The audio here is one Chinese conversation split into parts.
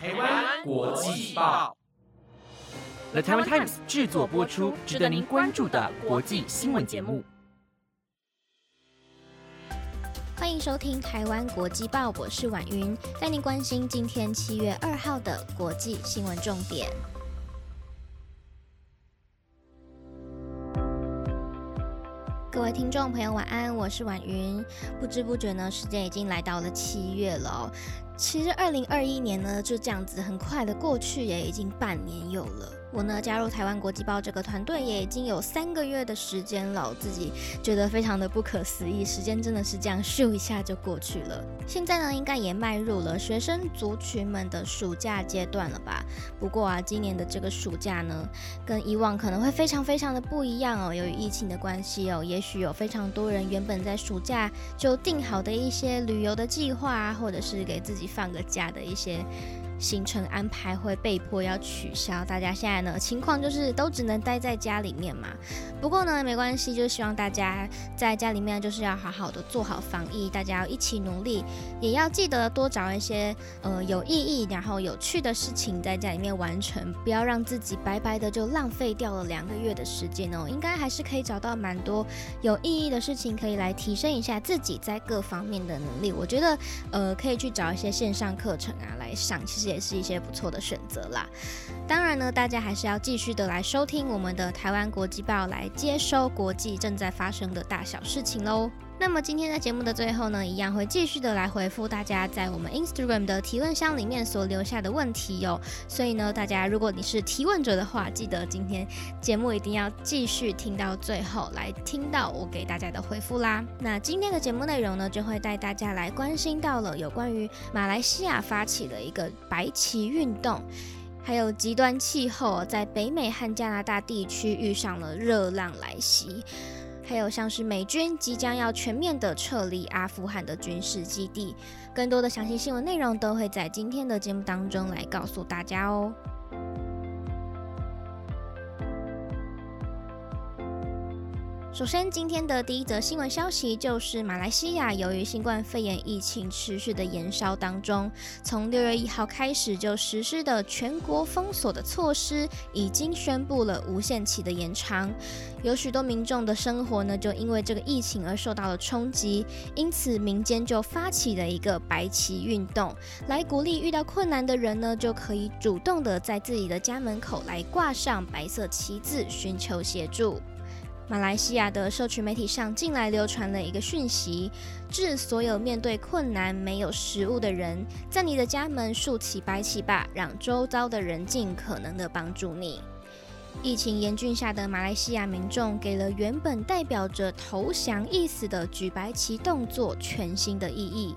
台湾国际报 The Taiwan Times 制作播出，值得您关注的国际新闻节目。欢迎收听台湾国际报，我是婉云，带您关心今天7月2号的国际新闻重点。各位听众朋友晚安，我是婉云。不知不觉呢，时间已经来到了7月了哦。其实2021年呢就这样子很快的过去，也已经半年有了。我呢加入台湾国际报这个团队也已经有3个月的时间了，自己觉得非常的不可思议，时间真的是这样咻一下就过去了。现在呢应该也迈入了学生族群们的暑假阶段了吧。不过啊，今年的这个暑假呢跟以往可能会非常的不一样哦。由于疫情的关系哦，也许有非常多人原本在暑假就定好的一些旅游的计划啊，或者是给自己放个假的一些行程安排会被迫要取消。大家现在呢情况就是都只能待在家里面嘛。不过呢没关系，就希望大家在家里面就是要好好的做好防疫，大家要一起努力，也要记得多找一些有意义然后有趣的事情在家里面完成，不要让自己白白的就浪费掉了2个月的时间哦。应该还是可以找到蛮多有意义的事情可以来提升一下自己在各方面的能力。我觉得可以去找一些线上课程啊来上，其实也是一些不错的选择啦。当然呢，大家还是要继续的来收听我们的台湾国际报，来接收国际正在发生的大小事情咯。那么今天在节目的最后呢，一样会继续的来回复大家在我们 Instagram 的提问箱里面所留下的问题哦。所以呢，大家如果你是提问者的话，记得今天节目一定要继续听到最后，来听到我给大家的回复啦。那今天的节目内容呢，就会带大家来关心到了有关于马来西亚发起的一个白旗运动，还有极端气候在北美和加拿大地区遇上了热浪来袭，还有像是美军即将要全面的撤离阿富汗的军事基地。更多的详细新闻内容都会在今天的节目当中来告诉大家哦。首先，今天的第一则新闻消息就是马来西亚由于新冠肺炎疫情持续的延烧当中，从6月1号开始就实施的全国封锁的措施已经宣布了无限期的延长。有许多民众的生活呢就因为这个疫情而受到了冲击，因此民间就发起了一个白旗运动，来鼓励遇到困难的人呢就可以主动的在自己的家门口来挂上白色旗帜寻求协助。马来西亚的社群媒体上近来流传了一个讯息，致所有面对困难没有食物的人，在你的家门竖起白旗吧，让周遭的人尽可能的帮助你。疫情严峻下的马来西亚民众给了原本代表着投降意思的举白旗动作全新的意义。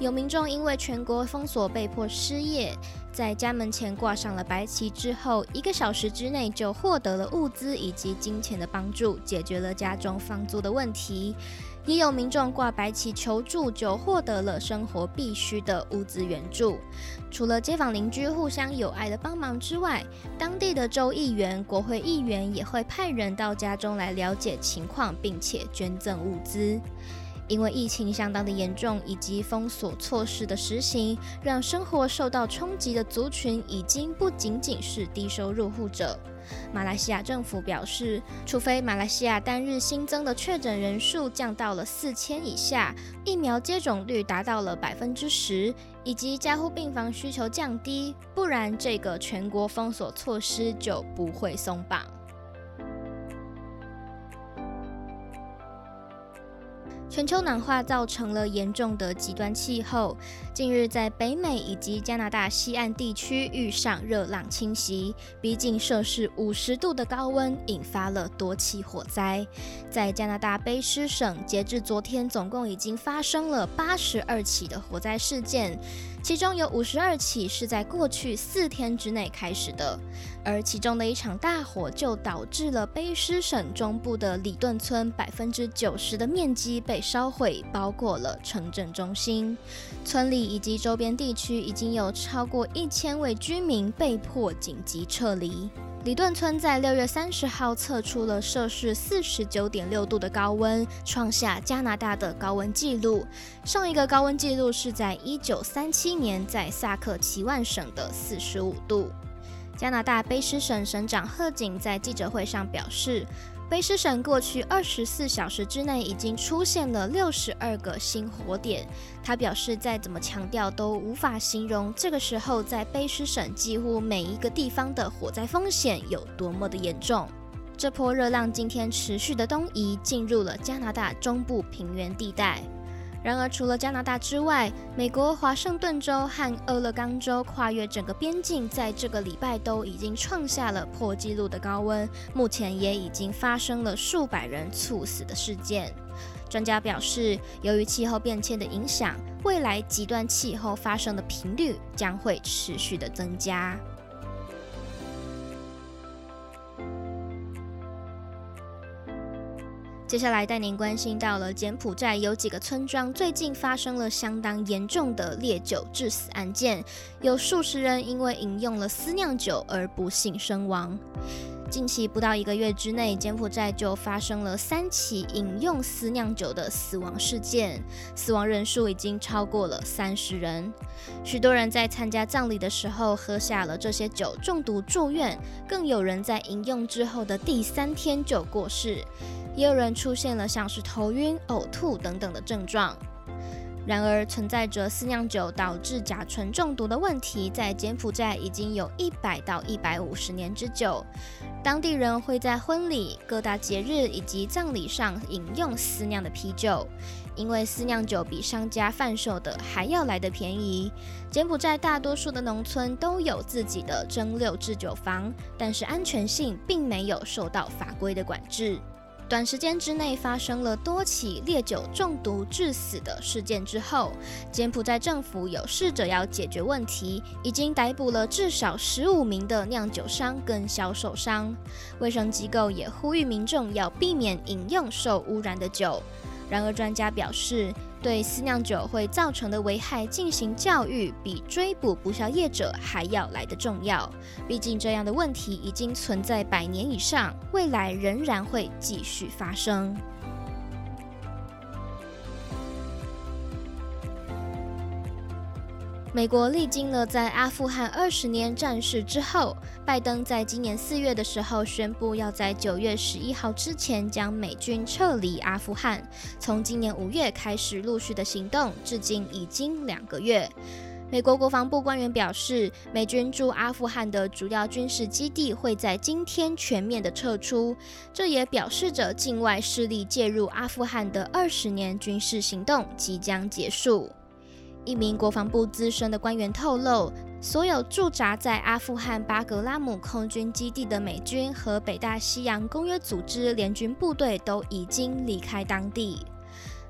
有民众因为全国封锁被迫失业，在家门前挂上了白旗之后，1个小时之内就获得了物资以及金钱的帮助，解决了家中房租的问题。也有民众挂白旗求助，就获得了生活必需的物资援助。除了街坊邻居互相友爱的帮忙之外，当地的州议员、国会议员也会派人到家中来了解情况，并且捐赠物资。因为疫情相当的严重，以及封锁措施的实行，让生活受到冲击的族群已经不仅仅是低收入户者。马来西亚政府表示，除非马来西亚单日新增的确诊人数降到了4000以下，疫苗接种率达到了 10%， 以及加护病房需求降低，不然这个全国封锁措施就不会松绑。全球暖化造成了严重的极端气候，近日在北美以及加拿大西岸地区遇上热浪侵袭，逼近摄氏50度的高温引发了多起火灾。在加拿大卑诗省，截至昨天总共已经发生了82起的火灾事件，其中有52起是在过去4天之内开始的，而其中的一场大火就导致了卑诗省中部的里顿村90%的面积被烧毁，包括了城镇中心。村里以及周边地区已经有超过1000位居民被迫紧急撤离。里顿村在6月30号测出了摄氏49.6度的高温，创下加拿大的高温纪录。上一个高温纪录是在1937年在萨克奇万省的45度。加拿大卑诗省省长贺锦在记者会上表示，卑诗省过去24小时之内已经出现了62个新火点。他表示，再怎么强调都无法形容这个时候在卑诗省几乎每一个地方的火灾风险有多么的严重。这波热浪今天持续的东移，进入了加拿大中部平原地带。然而，除了加拿大之外，美国华盛顿州和俄勒冈州跨越整个边境，在这个礼拜都已经创下了破纪录的高温，目前也已经发生了数百人猝死的事件。专家表示，由于气候变迁的影响，未来极端气候发生的频率将会持续的增加。接下来带您关心到了柬埔寨有几个村庄最近发生了相当严重的烈酒致死案件，有数十人因为饮用了私酿酒而不幸身亡。近期不到1个月之内，柬埔寨就发生了3起饮用私酿酒的死亡事件，死亡人数已经超过了30人。许多人在参加葬礼的时候喝下了这些酒中毒住院，更有人在饮用之后的第3天就过世，也有人出现了像是头晕、呕吐等等的症状。然而，存在着私酿酒导致甲醇中毒的问题，在柬埔寨已经有100到150年之久。当地人会在婚礼、各大节日以及葬礼上饮用私酿的啤酒，因为私酿酒比商家贩售的还要来得便宜。柬埔寨大多数的农村都有自己的蒸馏制酒房，但是安全性并没有受到法规的管制。短时间之内发生了多起烈酒中毒致死的事件之后，柬埔寨政府有试着要解决问题，已经逮捕了至少15名的酿酒商跟销售商。卫生机构也呼吁民众要避免饮用受污染的酒。然而，专家表示，对私酿酒会造成的危害进行教育，比追捕不肖业者还要来得重要。毕竟这样的问题已经存在100年以上，未来仍然会继续发生。美国历经了在阿富汗20年战事之后，拜登在今年4月的时候宣布，要在9月11号之前将美军撤离阿富汗。从今年5月开始陆续的行动，至今已经2个月。美国国防部官员表示，美军驻阿富汗的主要军事基地会在今天全面的撤出，这也表示着境外势力介入阿富汗的20年军事行动即将结束。一名国防部资深的官员透露，所有驻扎在阿富汗巴格拉姆空军基地的美军和北大西洋公约组织联军部队都已经离开当地。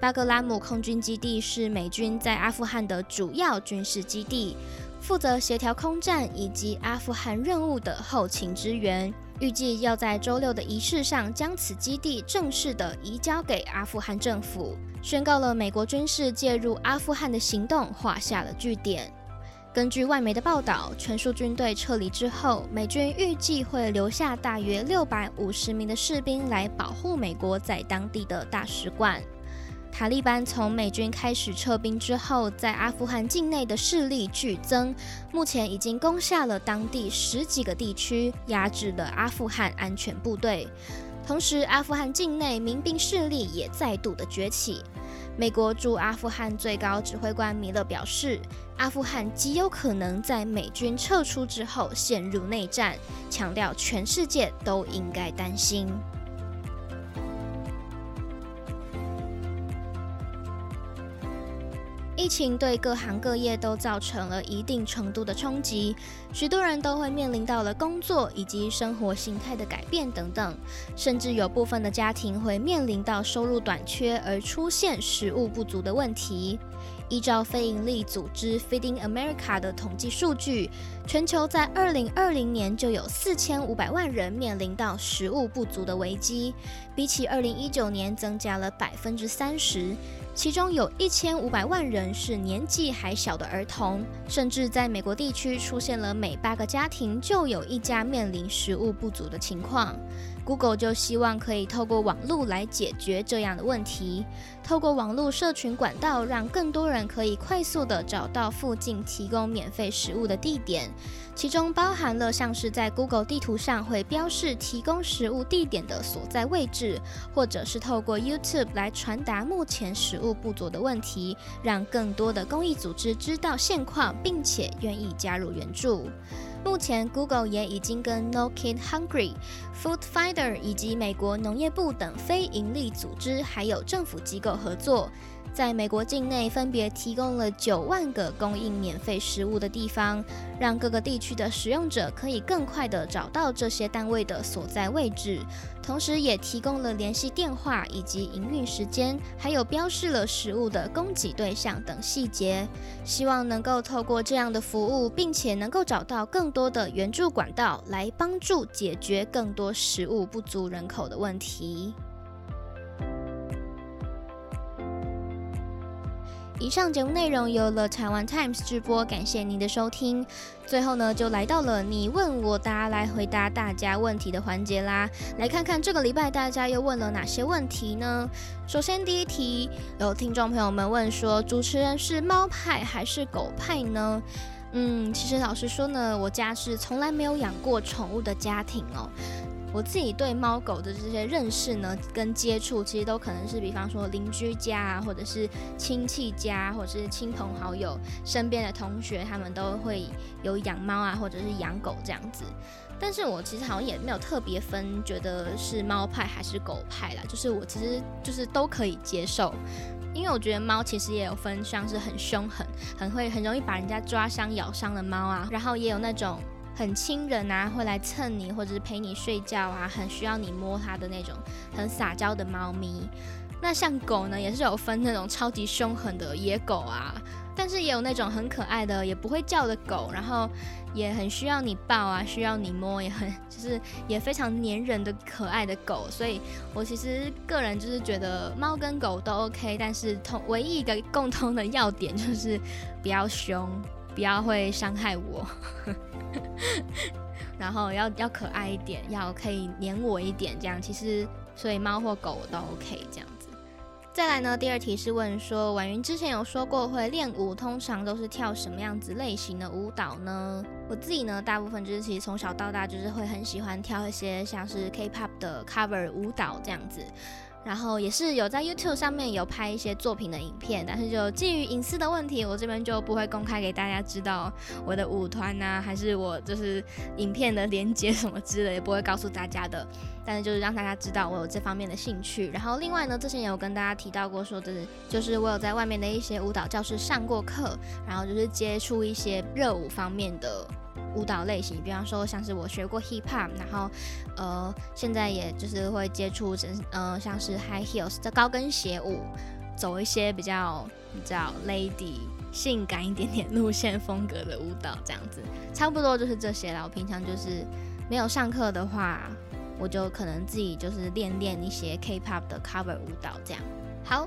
巴格拉姆空军基地是美军在阿富汗的主要军事基地，负责协调空战以及阿富汗任务的后勤支援。预计要在周6的仪式上将此基地正式的移交给阿富汗政府，宣告了美国军事介入阿富汗的行动画下了句点。根据外媒的报道，全数军队撤离之后，美军预计会留下大约650名的士兵来保护美国在当地的大使馆。塔利班从美军开始撤兵之后，在阿富汗境内的势力剧增，目前已经攻下了当地10几个地区，压制了阿富汗安全部队。同时，阿富汗境内民兵势力也再度的崛起。美国驻阿富汗最高指挥官米勒表示，阿富汗极有可能在美军撤出之后陷入内战，强调全世界都应该担心。疫情对各行各业都造成了一定程度的冲击，许多人都会面临到了工作以及生活形态的改变等等，甚至有部分的家庭会面临到收入短缺而出现食物不足的问题。依照非营利组织 Feeding America 的统计数据，全球在2020年就有4500万人面临到食物不足的危机，比起2019年增加了30%。其中有1500万人是年纪还小的儿童，甚至在美国地区出现了每8个家庭就有一家面临食物不足的情况。Google 就希望可以透过网络来解决这样的问题，透过网络社群管道，让更多人可以快速的找到附近提供免费食物的地点，其中包含了像是在 Google 地图上会标示提供食物地点的所在位置，或者是透过 YouTube 来传达目前食物不足的问题，让更多的公益组织知道现况，并且愿意加入援助。目前 Google 也已经跟 No Kid Hungry、Food Finder 以及美国农业部等非营利组织还有政府机构合作，在美国境内分别提供了9万个供应免费食物的地方，让各个地区的使用者可以更快地找到这些单位的所在位置，同时也提供了联系电话以及营运时间，还有标示了食物的供给对象等细节，希望能够透过这样的服务，并且能够找到更多的援助管道来帮助解决更多食物不足人口的问题。以上节目内容由The Taiwan Times 直播，感谢您的收听。最后呢，就来到了你问我答，来回答大家问题的环节啦。来看看这个礼拜大家又问了哪些问题呢？首先第一题，有听众朋友们问说，主持人是猫派还是狗派呢？其实老实说呢，我家是从来没有养过宠物的家庭哦。我自己对猫狗的这些认识呢，跟接触其实都可能是比方说邻居家啊，或者是亲戚家，或者是亲朋好友身边的同学，他们都会有养猫啊，或者是养狗这样子。但是我其实好像也没有特别分觉得是猫派还是狗派啦，就是我其实就是都可以接受。因为我觉得猫其实也有分像是很凶狠，很容易把人家抓伤咬伤的猫啊，然后也有那种很亲人啊，会来蹭你或者是陪你睡觉啊，很需要你摸它的那种很撒娇的猫咪。那像狗呢，也是有分那种超级凶狠的野狗啊，但是也有那种很可爱的也不会叫的狗，然后也很需要你抱啊，需要你摸，也很就是也非常黏人的可爱的狗。所以我其实个人就是觉得猫跟狗都 OK， 但是唯一一个共通的要点就是不要凶，不要会伤害我然后要可爱一点，要可以黏我一点，这样其实所以猫或狗我都 OK 这样子。再来呢，第二题是问说，婉云之前有说过会练舞，通常都是跳什么样子类型的舞蹈呢？我自己呢，大部分就是其实从小到大就是会很喜欢跳一些像是 K-POP 的 cover 舞蹈这样子，然后也是有在 YouTube 上面有拍一些作品的影片，但是就基于隐私的问题，我这边就不会公开给大家知道我的舞团啊，还是我就是影片的连结什么之类，也不会告诉大家的。但是就是让大家知道我有这方面的兴趣。然后另外呢，之前也有跟大家提到过说，就是我有在外面的一些舞蹈教室上过课，然后就是接触一些热舞方面的舞蹈类型，比方说像是我学过 Hip Hop， 然后现在也就是会接触像是 High Heels 的高跟鞋舞，走一些比较 Lady 性感一点点路线风格的舞蹈这样子，差不多就是这些啦。我平常就是没有上课的话，我就可能自己就是练一些 K-POP 的 cover 舞蹈这样。好。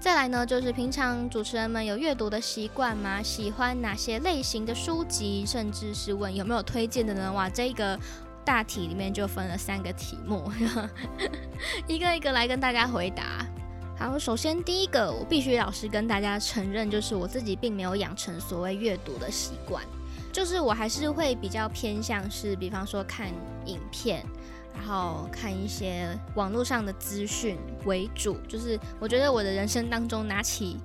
再来呢，就是平常主持人们有阅读的习惯吗？喜欢哪些类型的书籍？甚至是问有没有推荐的呢？哇，这个大题里面就分了3个题目，一个一个来跟大家回答。好，首先第一个，我必须老实跟大家承认，就是我自己并没有养成所谓阅读的习惯，就是我还是会比较偏向是，比方说看影片，然后看一些网络上的资讯为主，就是我觉得我的人生当中拿起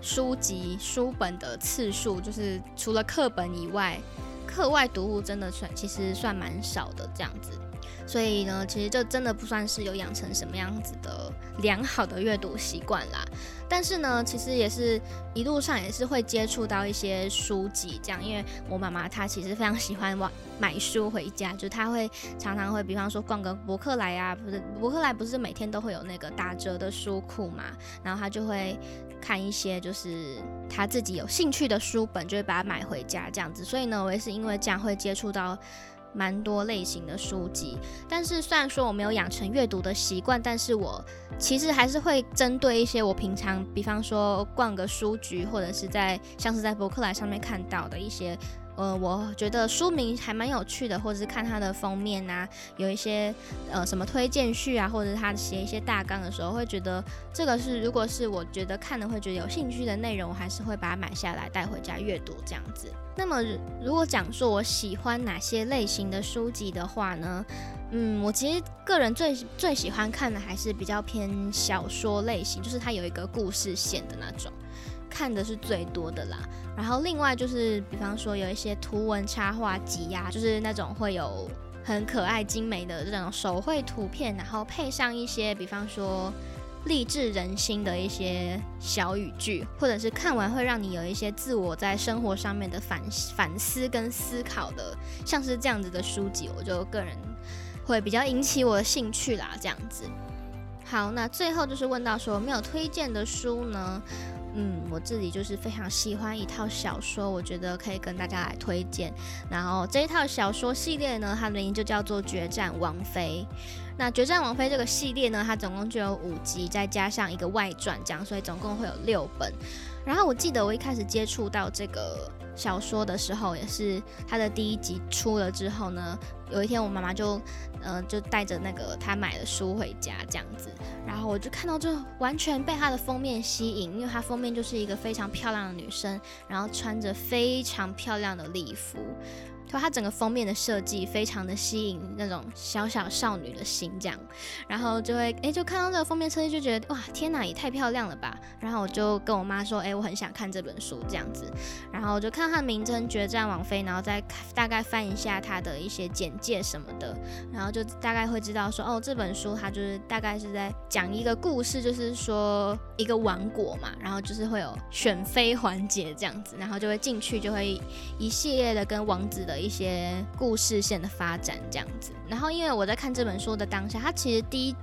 书籍书本的次数，就是除了课本以外，课外读物真的其实算蛮少的这样子。所以呢，其实这真的不算是有养成什么样子的良好的阅读习惯啦。但是呢，其实也是一路上也是会接触到一些书籍这样，因为我妈妈她其实非常喜欢买书回家，就是她会常常会比方说逛个博客来啊，博客来不是每天都会有那个打折的书库嘛，然后她就会看一些就是她自己有兴趣的书本，就会把它买回家这样子。所以呢，我也是因为这样会接触到蛮多类型的书籍，但是虽然说我没有养成阅读的习惯，但是我其实还是会针对一些我平常比方说逛个书局或者是在像是在博客来上面看到的一些我觉得书名还蛮有趣的，或者是看它的封面啊，有一些什么推荐序啊，或者是它写一些大纲的时候，会觉得这个是如果是我觉得看了会觉得有兴趣的内容，我还是会把它买下来带回家阅读这样子。那么如果讲说我喜欢哪些类型的书籍的话呢，我其实个人最喜欢看的还是比较偏小说类型，就是它有一个故事线的那种，看的是最多的啦。然后另外就是比方说有一些图文插画集啊，就是那种会有很可爱精美的这种手绘图片，然后配上一些比方说励志人心的一些小语句，或者是看完会让你有一些自我在生活上面的反思跟思考的，像是这样子的书籍，我就个人会比较引起我的兴趣啦这样子。好，那最后就是问到说没有推荐的书呢，我自己就是非常喜欢一套小说，我觉得可以跟大家来推荐。然后这一套小说系列呢，它的名字就叫做《决战王妃》。那《决战王妃》这个系列呢，它总共就有5集，再加上一个外传这样，所以总共会有6本。然后我记得我一开始接触到这个小说的时候，也是它的第1集出了之后呢，有一天我妈妈就带着那个她买的书回家这样子，然后我就看到就完全被她的封面吸引，因为她封面就是一个非常漂亮的女生，然后穿着非常漂亮的礼服，它整个封面的设计非常的吸引那种少女的心这样，然后就会就看到这个封面设计就觉得哇天哪也太漂亮了吧，然后我就跟我妈说我很想看这本书这样子，然后我就看它的名称《决战王妃》，然后再大概翻一下它的一些简介什么的，然后就大概会知道说这本书它就是大概是在讲一个故事，就是说一个王国嘛，然后就是会有选妃环节这样子，然后就会进去就会一系列的跟王子的一些故事线的发展这样子。然后因为我在看这本书的当下，它其实第一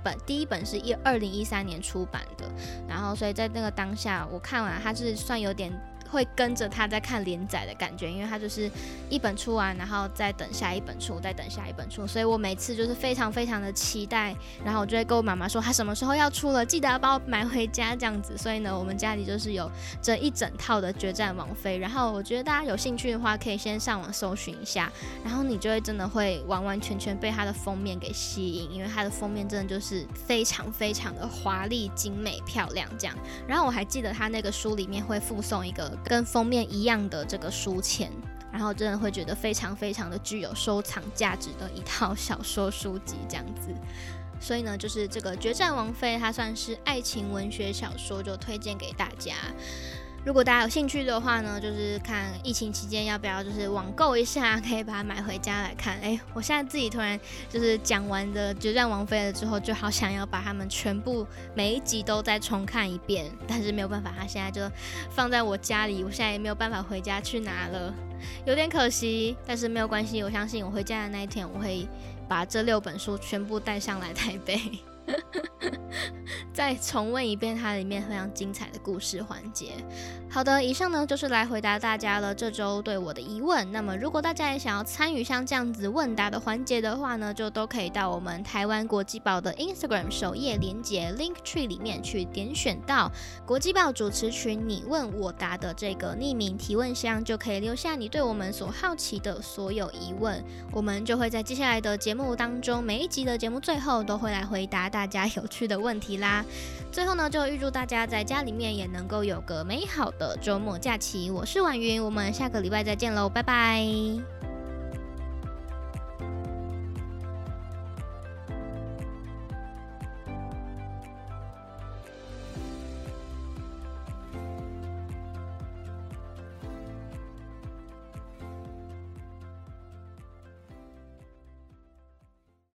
本是2013年出版的，然后所以在那个当下我看完它是算有点会跟着它在看连载的感觉，因为它就是一本出完然后再等下一本出，再等下一本出，所以我每次就是非常非常的期待，然后我就会跟我妈妈说它什么时候要出了，记得要帮我买回家这样子。所以呢我们家里就是有这一整套的《决战王妃》，然后我觉得大家有兴趣的话可以先上网搜寻一下，然后你就会真的会完完全全被它的封面给吸引，因为它的封面真的就是非常非常的华丽精美漂亮这样。然后我还记得它那个书里面会附送一个跟封面一样的这个书签，然后真的会觉得非常非常的具有收藏价值的一套小说书籍这样子。所以呢就是这个《决战王妃》它算是爱情文学小说，就推荐给大家。如果大家有兴趣的话呢，就是看疫情期间要不要就是网购一下，可以把它买回家来看。我现在自己突然就是讲完的《决战王妃》了之后，就好想要把他们全部每一集都再重看一遍，但是没有办法，它现在就放在我家里，我现在也没有办法回家去拿了，有点可惜，但是没有关系，我相信我回家的那一天，我会把这6本书全部带上来台北再重温一遍它里面非常精彩的故事环节。好的，以上呢就是来回答大家了这周对我的疑问。那么如果大家也想要参与像这样子问答的环节的话呢，就都可以到我们台湾国际报的 Instagram 首页连结 Linktree 里面去点选到国际报主持群你问我答的这个匿名提问箱，就可以留下你对我们所好奇的所有疑问，我们就会在接下来的节目当中，每一集的节目最后都会来回答大家有趣的问题啦。最后呢，就预祝大家在家里面也能够有个美好的周末假期。我是婉云，我们下个礼拜再见喽，拜拜。